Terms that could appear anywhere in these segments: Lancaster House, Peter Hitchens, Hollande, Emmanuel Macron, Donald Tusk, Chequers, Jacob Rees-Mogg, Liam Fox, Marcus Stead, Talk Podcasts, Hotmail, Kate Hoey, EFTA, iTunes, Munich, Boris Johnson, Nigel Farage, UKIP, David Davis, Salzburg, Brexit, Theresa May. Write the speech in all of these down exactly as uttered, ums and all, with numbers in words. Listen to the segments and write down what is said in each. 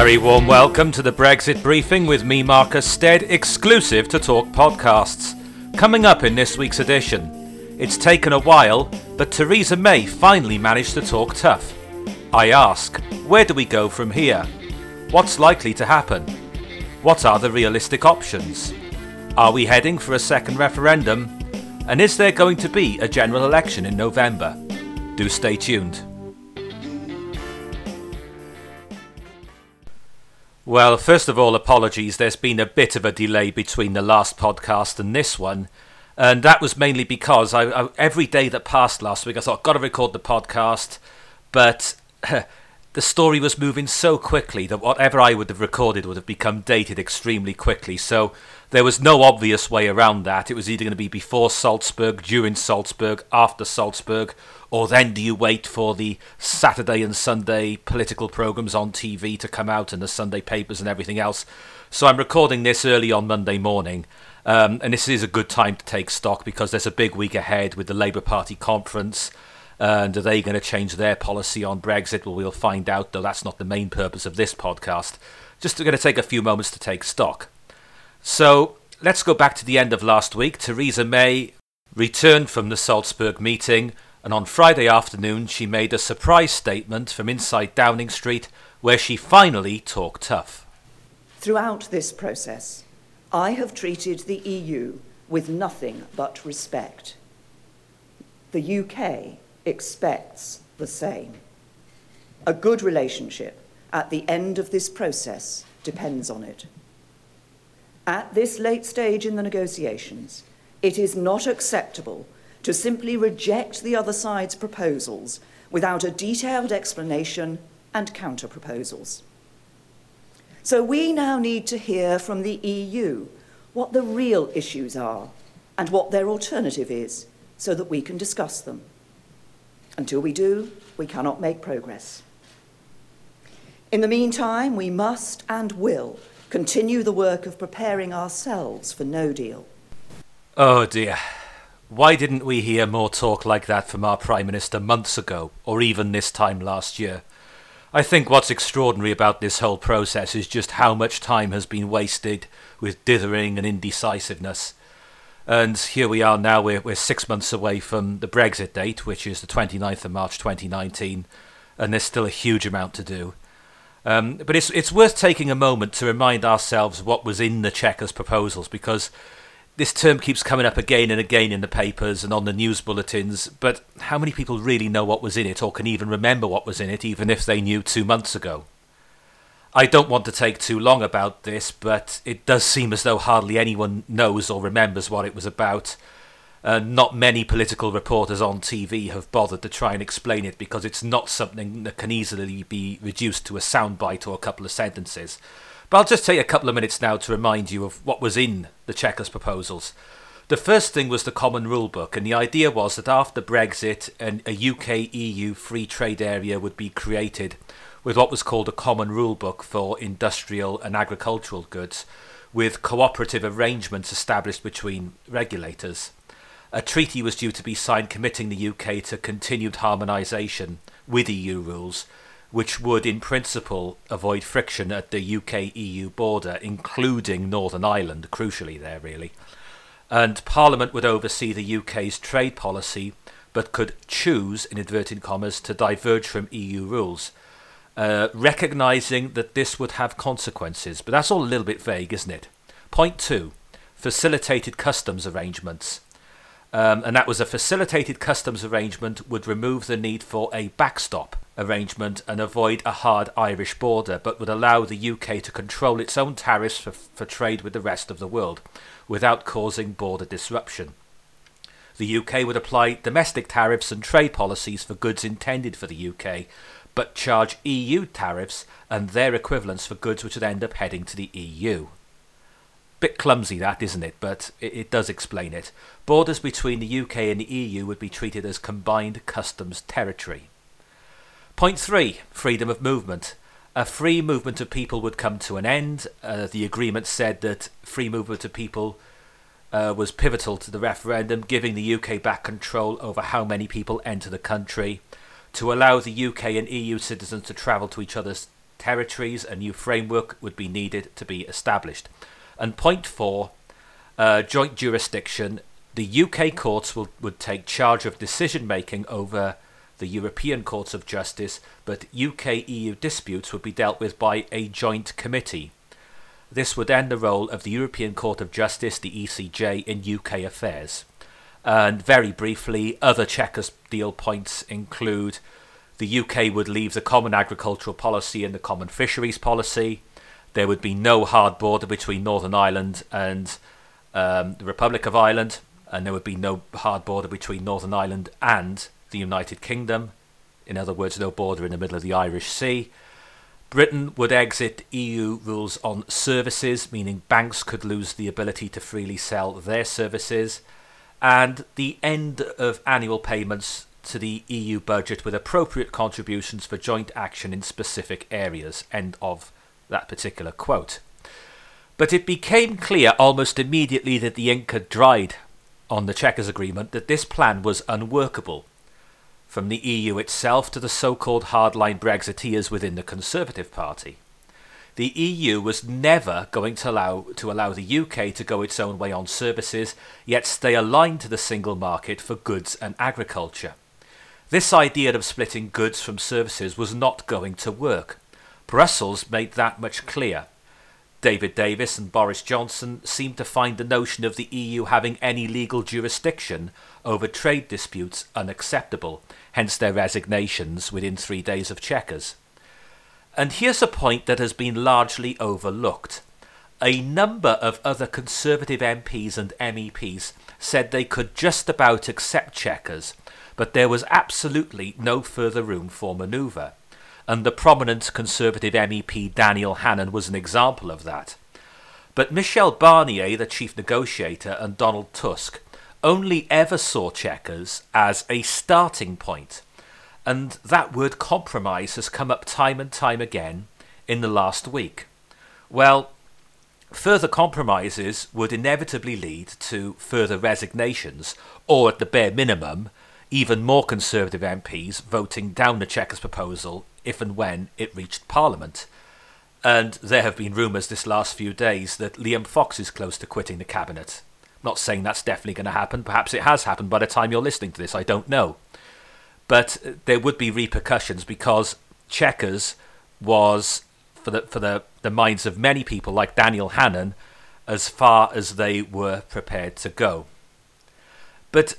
Very warm welcome to the Brexit briefing with me, Marcus Stead, exclusive to Talk Podcasts. Coming up in this week's edition, it's taken a while, but Theresa May finally managed to talk tough. I ask, where do we go from here? What's likely to happen? What are the realistic options? Are we heading for a second referendum? And is there going to be a general election in November? Do stay tuned. Well, first of all, apologies. There's been a bit of a delay between the last podcast and this one. And that was mainly because I, I, every day that passed last week, I thought, I've got to record the podcast. But the story was moving so quickly that whatever I would have recorded would have become dated extremely quickly. So there was no obvious way around that. It was either going to be before Salzburg, during Salzburg, after Salzburg, or then do you wait for the Saturday and Sunday political programmes on T V to come out and the Sunday papers and everything else. So I'm recording this early on Monday morning. Um, and this is a good time to take stock because there's a big week ahead with the Labour Party conference. And are they going to change their policy on Brexit? Well, we'll find out, though that's not the main purpose of this podcast. Just going to take a few moments to take stock. So let's go back to the end of last week. Theresa May returned from the Salzburg meeting, and on Friday afternoon she made a surprise statement from inside Downing Street where she finally talked tough. Throughout this process, I have treated the E U with nothing but respect. The U K expects the same. A good relationship at the end of this process depends on it. At this late stage in the negotiations, it is not acceptable to simply reject the other side's proposals without a detailed explanation and counter-proposals. So we now need to hear from the E U what the real issues are and what their alternative is so that we can discuss them. Until we do, we cannot make progress. In the meantime, we must and will continue the work of preparing ourselves for no deal. Oh dear. Why didn't we hear more talk like that from our Prime Minister months ago, or even this time last year? I think what's extraordinary about this whole process is just how much time has been wasted with dithering and indecisiveness. And here we are now, we're, we're six months away from the Brexit date, which is the twenty-ninth of March twenty nineteen, and there's still a huge amount to do. Um, but it's, it's worth taking a moment to remind ourselves what was in the Chequers proposals, because this term keeps coming up again and again in the papers and on the news bulletins, but how many people really know what was in it or can even remember what was in it, even if they knew two months ago? I don't want to take too long about this, but it does seem as though hardly anyone knows or remembers what it was about. Uh, not many political reporters on T V have bothered to try and explain it because it's not something that can easily be reduced to a soundbite or a couple of sentences. But I'll just take a couple of minutes now to remind you of what was in the Chequers proposals. The first thing was the Common Rule Book, and the idea was that after Brexit, an, a U K E U free trade area would be created with what was called a Common Rule Book for industrial and agricultural goods, with cooperative arrangements established between regulators. A treaty was due to be signed committing the U K to continued harmonisation with E U rules, which would in principle avoid friction at the U K E U border, including Northern Ireland, crucially there really. And Parliament would oversee the U K's trade policy, but could choose, in inverted commas, to diverge from E U rules, uh, recognising that this would have consequences. But that's all a little bit vague, isn't it? Point two, facilitated customs arrangements. Um, and that was a facilitated customs arrangement would remove the need for a backstop arrangement and avoid a hard Irish border, but would allow the U K to control its own tariffs for, for trade with the rest of the world without causing border disruption. The U K would apply domestic tariffs and trade policies for goods intended for the U K, but charge E U tariffs and their equivalents for goods which would end up heading to the E U. Bit clumsy that, isn't it? But it, it does explain it. Borders between the U K and the E U would be treated as combined customs territory. Point three, freedom of movement. A free movement of people would come to an end. Uh, the agreement said that free movement of people uh, was pivotal to the referendum, giving the U K back control over how many people enter the country, to allow the U K and E U citizens to travel to each other's territories, a new framework would be needed to be established. And point four, uh, joint jurisdiction. The U K courts will, would take charge of decision-making over the European Courts of Justice, but U K-E U disputes would be dealt with by a joint committee. This would end the role of the European Court of Justice, the E C J, in U K affairs. And very briefly, other Chequers deal points include the U K would leave the Common Agricultural Policy and the Common Fisheries Policy. There would be no hard border between Northern Ireland and um, the Republic of Ireland. And there would be no hard border between Northern Ireland and the United Kingdom. In other words, no border in the middle of the Irish Sea. Britain would exit E U rules on services, meaning banks could lose the ability to freely sell their services. And the end of annual payments to the E U budget with appropriate contributions for joint action in specific areas. End of that particular quote. But it became clear almost immediately that the ink had dried on the Chequers agreement, that this plan was unworkable. From the E U itself to the so-called hardline Brexiteers within the Conservative Party. The E U was never going to allow to allow the U K to go its own way on services, yet stay aligned to the single market for goods and agriculture. This idea of splitting goods from services was not going to work. Brussels made that much clear. David Davis and Boris Johnson seemed to find the notion of the E U having any legal jurisdiction over trade disputes unacceptable, hence their resignations within three days of Chequers. And here's a point that has been largely overlooked. A number of other Conservative M Ps and M E Ps said they could just about accept Chequers, but there was absolutely no further room for manoeuvre. And the prominent Conservative M E P Daniel Hannan was an example of that. But Michel Barnier, the chief negotiator, and Donald Tusk only ever saw Chequers as a starting point. And that word compromise has come up time and time again in the last week. Well, further compromises would inevitably lead to further resignations, or at the bare minimum, even more Conservative M Ps voting down the Chequers proposal if and when it reached Parliament. And there have been rumours this last few days that Liam Fox is close to quitting the Cabinet. I'm not saying that's definitely going to happen. Perhaps it has happened by the time you're listening to this. I don't know. But there would be repercussions because Chequers was, for the, for the, the minds of many people like Daniel Hannan, as far as they were prepared to go. But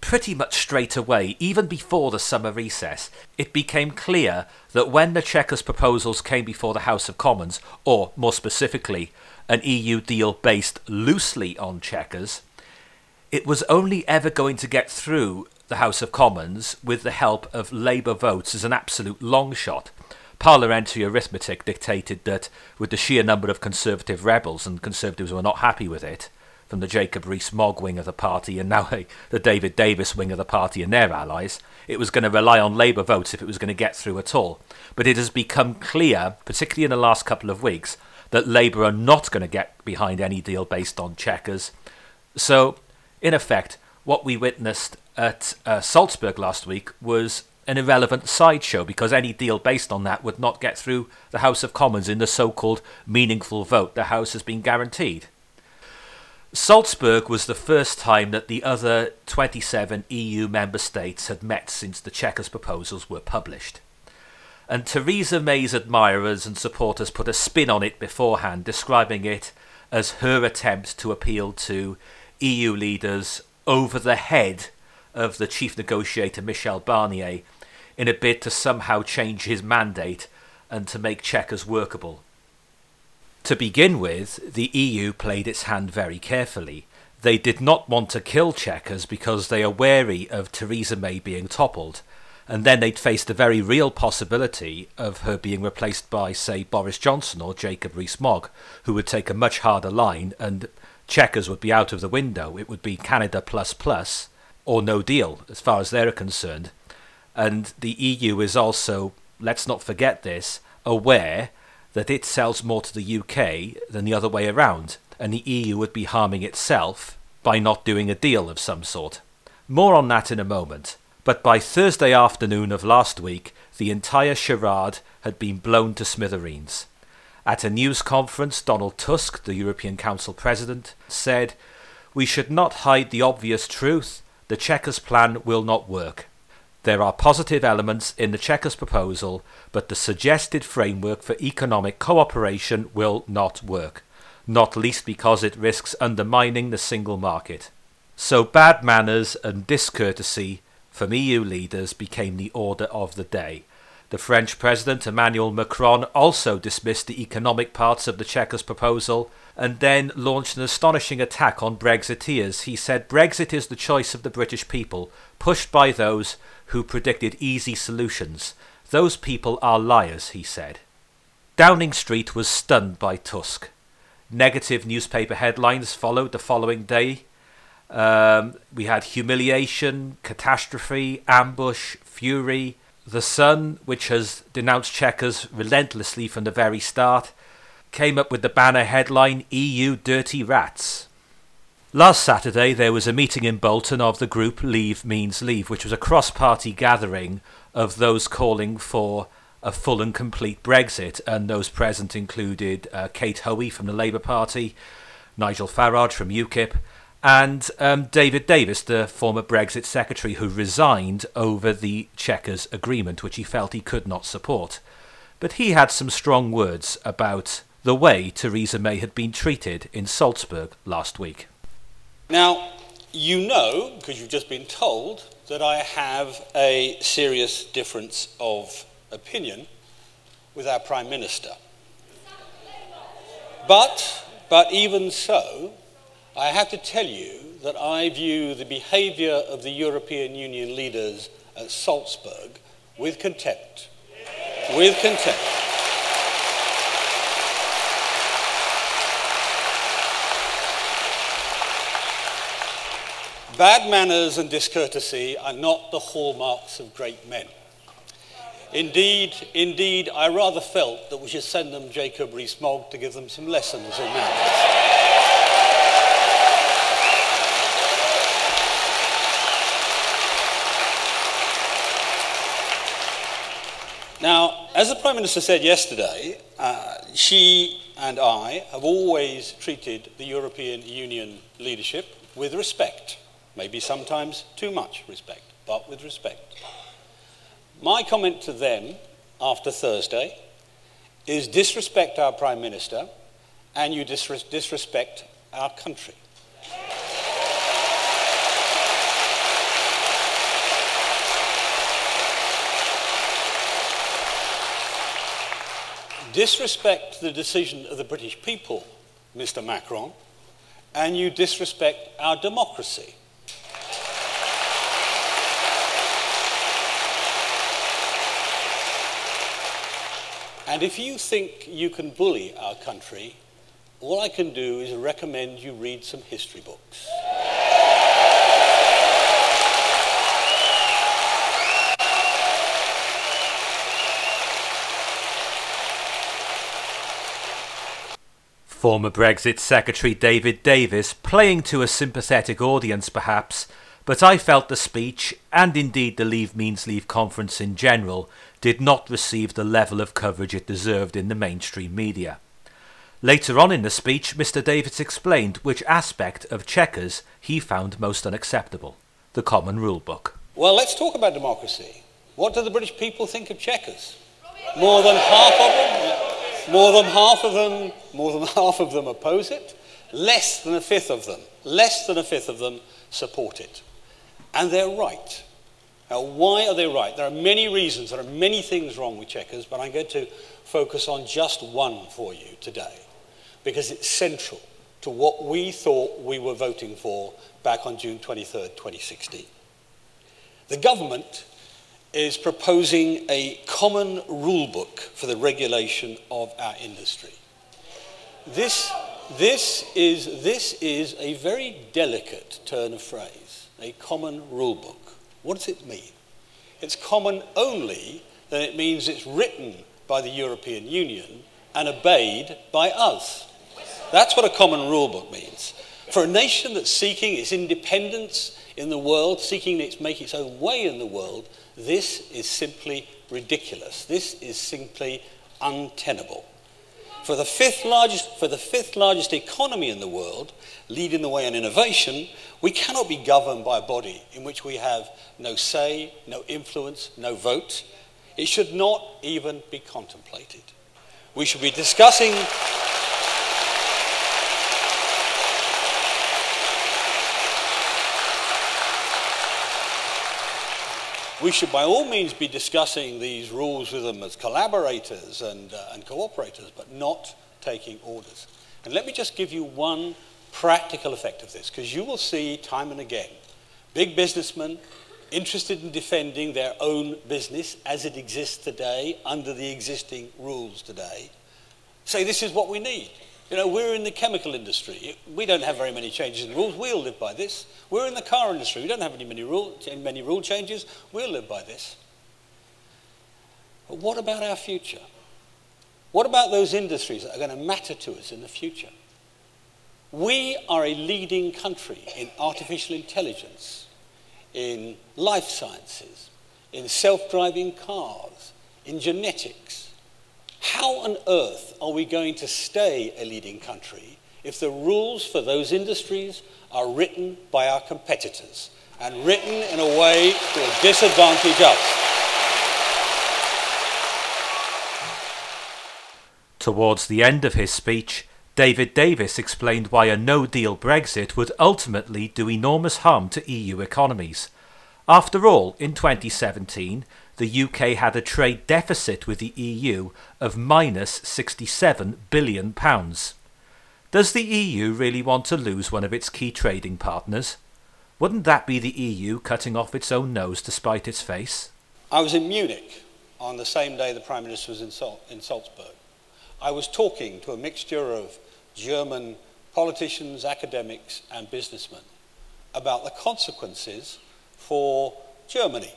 pretty much straight away, even before the summer recess, it became clear that when the Chequers proposals came before the House of Commons, or more specifically, an E U deal based loosely on Chequers, it was only ever going to get through the House of Commons with the help of Labour votes as an absolute long shot. Parliamentary arithmetic dictated that with the sheer number of Conservative rebels, and Conservatives were not happy with it, from the Jacob Rees-Mogg wing of the party and now the David Davis wing of the party and their allies, it was going to rely on Labour votes if it was going to get through at all. But it has become clear, particularly in the last couple of weeks, that Labour are not going to get behind any deal based on Chequers. So, in effect, what we witnessed at uh, Salzburg last week was an irrelevant sideshow because any deal based on that would not get through the House of Commons in the so-called meaningful vote the House has been guaranteed. Salzburg was the first time that the other twenty-seven E U member states had met since the Chequers proposals were published. And Theresa May's admirers and supporters put a spin on it beforehand, describing it as her attempt to appeal to E U leaders over the head of the chief negotiator Michel Barnier in a bid to somehow change his mandate and to make Chequers workable. To begin with, the E U played its hand very carefully. They did not want to kill Chequers because they are wary of Theresa May being toppled, and then they'd face the very real possibility of her being replaced by, say, Boris Johnson or Jacob Rees-Mogg, who would take a much harder line, and Chequers would be out of the window. It would be Canada plus plus, or no deal, as far as they're concerned. And the E U is also, let's not forget this, aware that it sells more to the U K than the other way around, and the E U would be harming itself by not doing a deal of some sort. More on that in a moment. but by Thursday afternoon of last week, the entire charade had been blown to smithereens. At a news conference, Donald Tusk, the European Council president, said, "We should not hide the obvious truth. The Chequers plan will not work. There are positive elements in the Chequers proposal, but the suggested framework for economic cooperation will not work, not least because it risks undermining the single market." So bad manners and discourtesy from E U leaders became the order of the day. The French President Emmanuel Macron also dismissed the economic parts of the Chequers proposal and then launched an astonishing attack on Brexiteers. He said Brexit is the choice of the British people, pushed by those who predicted easy solutions. Those people are liars, he said. Downing Street was stunned by Tusk. Negative newspaper headlines followed the following day. Um, we had humiliation, catastrophe, ambush, fury. The Sun, which has denounced Chequers relentlessly from the very start, came up with the banner headline, "E U Dirty Rats." Last Saturday, there was a meeting in Bolton of the group Leave Means Leave, which was a cross-party gathering of those calling for a full and complete Brexit, and those present included uh, Kate Hoey from the Labour Party, Nigel Farage from U KIP, and um, David Davis, the former Brexit secretary, who resigned over the Chequers agreement, which he felt he could not support. But he had some strong words about the way Theresa May had been treated in Salzburg last week. Now, you know, because you've just been told, that I have a serious difference of opinion with our Prime Minister. But, but even so, I have to tell you that I view the behaviour of the European Union leaders at Salzburg with contempt. With contempt. Bad manners and discourtesy are not the hallmarks of great men. Indeed, indeed, I rather felt that we should send them Jacob Rees-Mogg to give them some lessons in manners. Now, as the Prime Minister said yesterday, uh, she and I have always treated the European Union leadership with respect, maybe sometimes too much respect, but with respect. My comment to them after Thursday is disrespect our Prime Minister and you disres- disrespect our country. Disrespect the decision of the British people, Mister Macron, and you disrespect our democracy. And if you think you can bully our country, all I can do is recommend you read some history books. Former Brexit Secretary David Davis, playing to a sympathetic audience perhaps, but I felt the speech, and indeed the Leave Means Leave conference in general, did not receive the level of coverage it deserved in the mainstream media. Later on in the speech, Mister Davis explained which aspect of Chequers he found most unacceptable, the common rule book. Well, let's talk about democracy. What do the British people think of Chequers? More than half of them? More than half of them, more than half of them oppose it. Less than a fifth of them, less than a fifth of them support it. And they're right. Now, why are they right? There are many reasons. There are many things wrong with Chequers, but I'm going to focus on just one for you today, because it's central to what we thought we were voting for back on June twenty-third, twenty sixteen. The government is proposing a common rule book for the regulation of our industry. This, this, is, this is a very delicate turn of phrase, a common rule book. What does it mean? It's common only that it means it's written by the European Union and obeyed by us. That's what a common rule book means. For a nation that's seeking its independence, in the world, seeking to make its own way in the world, this is simply ridiculous. This is simply untenable. For the fifth largest, for the fifth largest economy in the world, leading the way in innovation, we cannot be governed by a body in which we have no say, no influence, no vote. It should not even be contemplated. We should be discussing... We should by all means be discussing these rules with them as collaborators and, uh, and cooperators, but not taking orders. And let me just give you one practical effect of this, because you will see time and again big businessmen interested in defending their own business as it exists today under the existing rules today say this is what we need. You know, we're in the chemical industry. We don't have very many changes in rules. We'll live by this. We're in the car industry. We don't have any many rule, many rule changes. We'll live by this. But what about our future? What about those industries that are going to matter to us in the future? We are a leading country in artificial intelligence, in life sciences, in self-driving cars, in genetics. How on earth are we going to stay a leading country if the rules for those industries are written by our competitors and written in a way that will disadvantage us? Towards the end of his speech, David Davis explained why a no-deal Brexit would ultimately do enormous harm to E U economies. After all, in twenty seventeen, the U K had a trade deficit with the E U of minus sixty-seven billion pounds. Does the E U really want to lose one of its key trading partners? Wouldn't that be the E U cutting off its own nose to spite its face? I was in Munich on the same day the Prime Minister was in, Sal- in Salzburg. I was talking to a mixture of German politicians, academics and businessmen about the consequences for Germany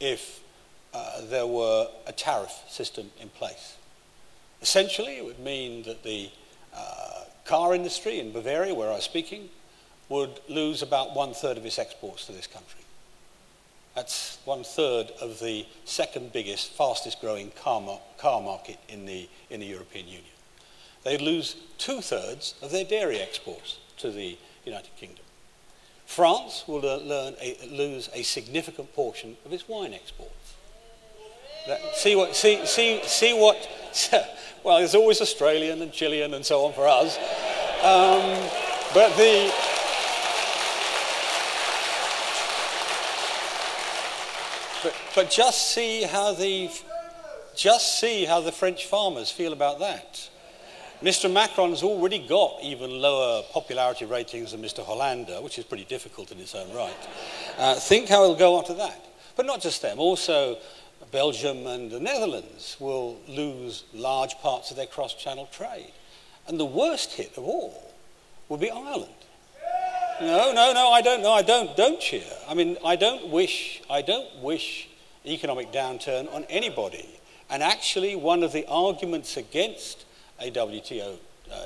if Uh, there were a tariff system in place. Essentially, it would mean that the uh, car industry in Bavaria, where I was speaking, would lose about one-third of its exports to this country. That's one-third of the second biggest, fastest-growing car, mar- car market in the, in the European Union. They'd lose two-thirds of their dairy exports to the United Kingdom. France will learn a, lose a significant portion of its wine exports. That, see what, see, see, see what, well, there's always Australian and Chilean and so on for us. Um, but the, but, but just see how the, just see how the French farmers feel about that. Mister Macron's already got even lower popularity ratings than Mister Hollande, which is pretty difficult in its own right. Uh, think how it'll go after that. But not just them, also Belgium and the Netherlands will lose large parts of their cross-channel trade. And the worst hit of all will be Ireland. No, no, no, I don't, no, I don't, don't cheer. I mean, I don't wish, I don't wish economic downturn on anybody. And actually, one of the arguments against a W T O uh,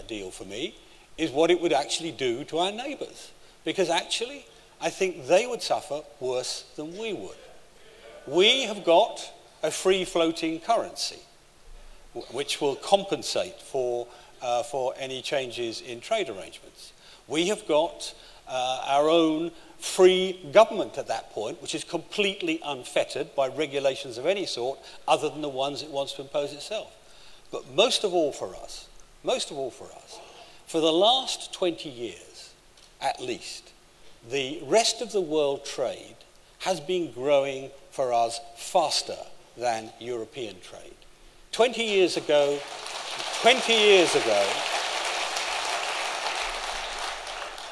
deal for me is what it would actually do to our neighbours. Because actually, I think they would suffer worse than we would. We have got a free-floating currency, which will compensate for, uh, for any changes in trade arrangements. We have got uh, our own free government at that point, which is completely unfettered by regulations of any sort other than the ones it wants to impose itself. But most of all for us, most of all for us, for the last twenty years at least, the rest of the world trade has been growing for us faster than European trade. twenty years ago, twenty years ago,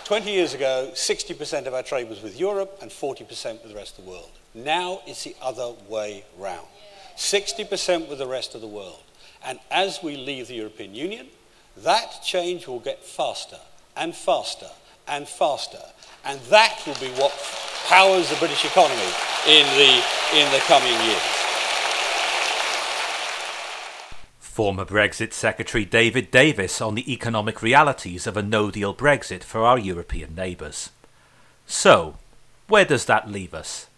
twenty years ago, sixty percent of our trade was with Europe and forty percent with the rest of the world. Now it's the other way round. sixty percent with the rest of the world. And as we leave the European Union, that change will get faster and faster and faster. And that will be what powers the British economy in the, in the coming years. Former Brexit Secretary David Davis on the economic realities of a no-deal Brexit for our European neighbours. So, Where does that leave us?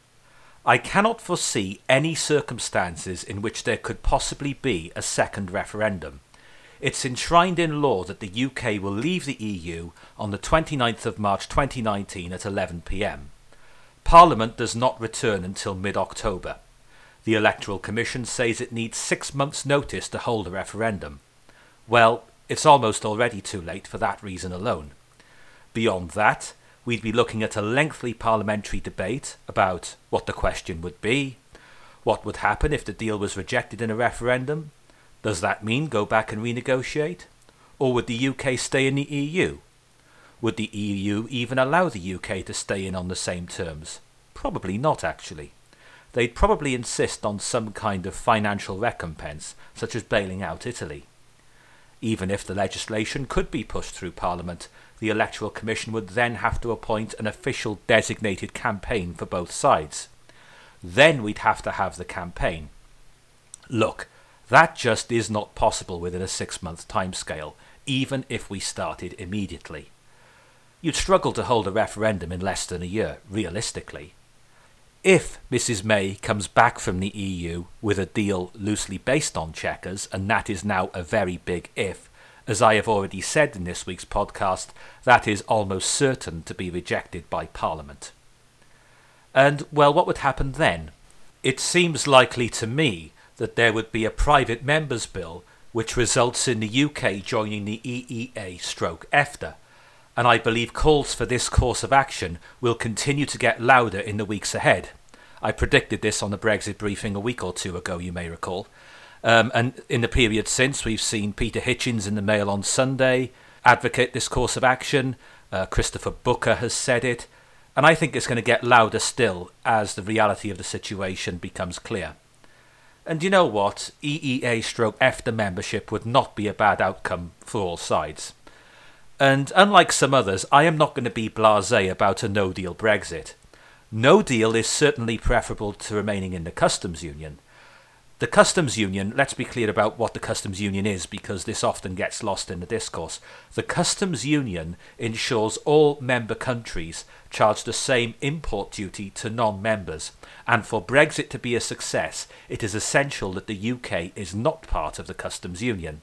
I cannot foresee any circumstances in which there could possibly be a second referendum. It's enshrined in law that the U K will leave the E U on the twenty-ninth of March twenty nineteen at eleven p m. Parliament does not return until mid-October. The Electoral Commission says it needs six months' notice to hold a referendum. Well, it's almost already too late for that reason alone. Beyond that, we'd be looking at a lengthy parliamentary debate about what the question would be, what would happen if the deal was rejected in a referendum, does that mean go back and renegotiate, or would the U K stay in the E U? Would the E U even allow the U K to stay in on the same terms? Probably not, actually. They'd probably insist on some kind of financial recompense, such as bailing out Italy. Even if the legislation could be pushed through Parliament, the Electoral Commission would then have to appoint an official designated campaign for both sides. Then we'd have to have the campaign. Look, that just is not possible within a six-month timescale, even if we started immediately. You'd struggle to hold a referendum in less than a year, realistically. If Missus May comes back from the E U with a deal loosely based on Chequers, and that is now a very big if, as I have already said in this week's podcast, that is almost certain to be rejected by Parliament. And, well, what would happen then? It seems likely to me that there would be a private members' bill which results in the U K joining the E E A stroke EFTA. And I believe calls for this course of action will continue to get louder in the weeks ahead. I predicted this on the Brexit briefing a week or two ago, you may recall. Um, and in the period since, we've seen Peter Hitchens in the Mail on Sunday advocate this course of action. Uh, Christopher Booker has said it. And I think it's going to get louder still as the reality of the situation becomes clear. And you know what? E E A stroke EFTA membership would not be a bad outcome for all sides. And unlike some others, I am not going to be blasé about a no-deal Brexit. No deal is certainly preferable to remaining in the customs union. The customs union, let's be clear about what the customs union is, because this often gets lost in the discourse. The customs union ensures all member countries charge the same import duty to non-members. And for Brexit to be a success, it is essential that the U K is not part of the customs union,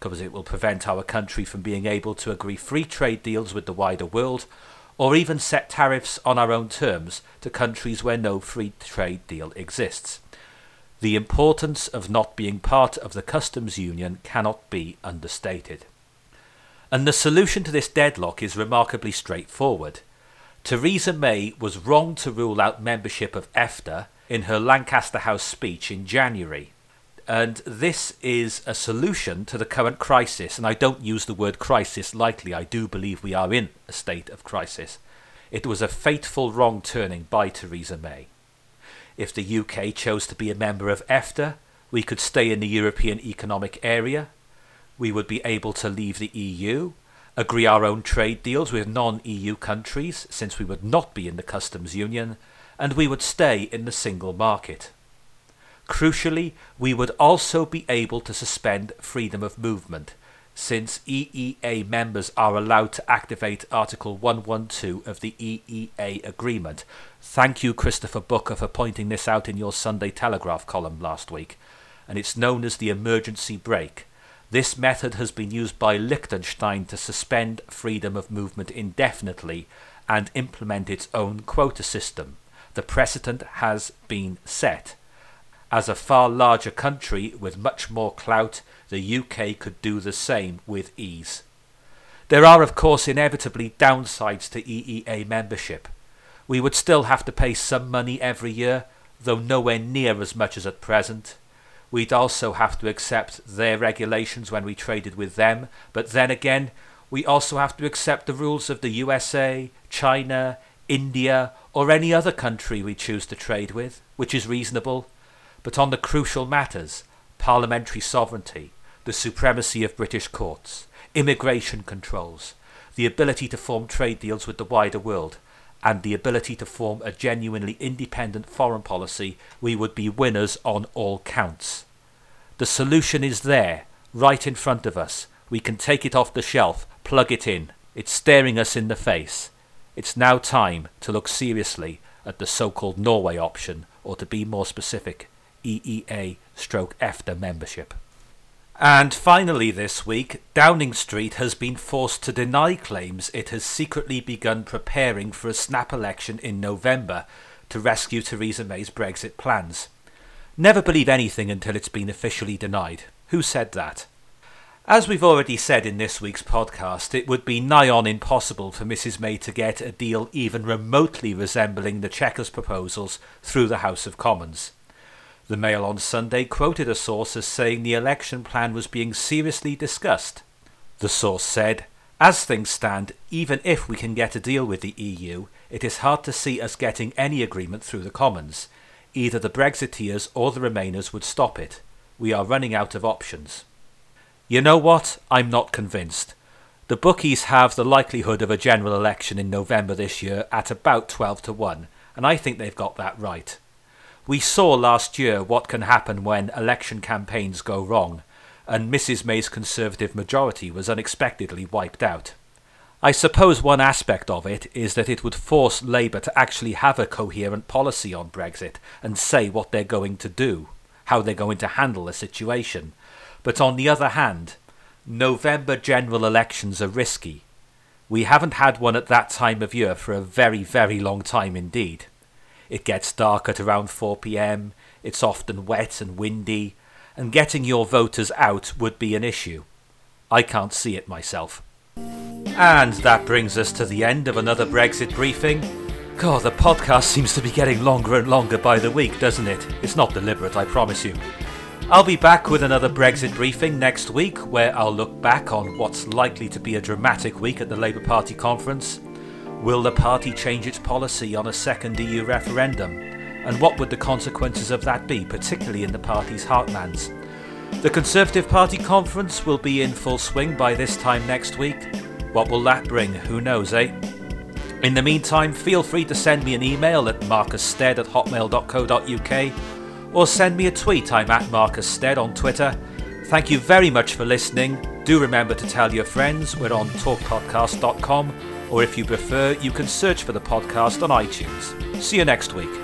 because it will prevent our country from being able to agree free trade deals with the wider world, or even set tariffs on our own terms to countries where no free trade deal exists. The importance of not being part of the customs union cannot be understated. And the solution to this deadlock is remarkably straightforward. Theresa May was wrong to rule out membership of EFTA in her Lancaster House speech in January. And this is a solution to the current crisis. And I don't use the word crisis lightly. I do believe we are in a state of crisis. It was a fateful wrong turning by Theresa May. If the U K chose to be a member of EFTA, we could stay in the European Economic Area. We would be able to leave the E U, agree our own trade deals with non-E U countries, since we would not be in the customs union, and we would stay in the single market. Crucially, we would also be able to suspend freedom of movement, since E E A members are allowed to activate Article one twelve of the E E A agreement. Thank you, Christopher Booker, for pointing this out in your Sunday Telegraph column last week. And it's known as the emergency break. This method has been used by Liechtenstein to suspend freedom of movement indefinitely and implement its own quota system. The precedent has been set. As a far larger country with much more clout, the U K could do the same with ease. There are, of course, inevitably downsides to E E A membership. We would still have to pay some money every year, though nowhere near as much as at present. We'd also have to accept their regulations when we traded with them, but then again, we also have to accept the rules of the U S A, China, India, or any other country we choose to trade with, which is reasonable. But on the crucial matters, parliamentary sovereignty, the supremacy of British courts, immigration controls, the ability to form trade deals with the wider world, and the ability to form a genuinely independent foreign policy, we would be winners on all counts. The solution is there, right in front of us. We can take it off the shelf, plug it in. It's staring us in the face. It's now time to look seriously at the so-called Norway option, or to be more specific, E E A stroke EFTA membership. And finally this week, Downing Street has been forced to deny claims it has secretly begun preparing for a snap election in November to rescue Theresa May's Brexit plans. Never believe anything until it's been officially denied. Who said that? As we've already said in this week's podcast, it would be nigh on impossible for Missus May to get a deal even remotely resembling the Chequers proposals through the House of Commons. The Mail on Sunday quoted a source as saying the election plan was being seriously discussed. The source said, "As things stand, even if we can get a deal with the E U, it is hard to see us getting any agreement through the Commons. Either the Brexiteers or the Remainers would stop it. We are running out of options." You know what? I'm not convinced. The bookies have the likelihood of a general election in November this year at about twelve to one, and I think they've got that right. We saw last year what can happen when election campaigns go wrong, and Missus May's Conservative majority was unexpectedly wiped out. I suppose one aspect of it is that it would force Labour to actually have a coherent policy on Brexit and say what they're going to do, how they're going to handle the situation. But on the other hand, November general elections are risky. We haven't had one at that time of year for a very, very long time indeed. It gets dark at around four p.m, it's often wet and windy, and getting your voters out would be an issue. I can't see it myself. And that brings us to the end of another Brexit briefing. God, the podcast seems to be getting longer and longer by the week, doesn't it? It's not deliberate, I promise you. I'll be back with another Brexit briefing next week, where I'll look back on what's likely to be a dramatic week at the Labour Party conference. Will the party change its policy on a second E U referendum? And what would the consequences of that be, particularly in the party's heartlands? The Conservative Party conference will be in full swing by this time next week. What will that bring? Who knows, eh? In the meantime, feel free to send me an email at marcusstead at hotmail dot co dot uk, or send me a tweet. I'm at marcusstead on Twitter. Thank you very much for listening. Do remember to tell your friends. We're on talk podcast dot com. Or if you prefer, you can search for the podcast on iTunes. See you next week.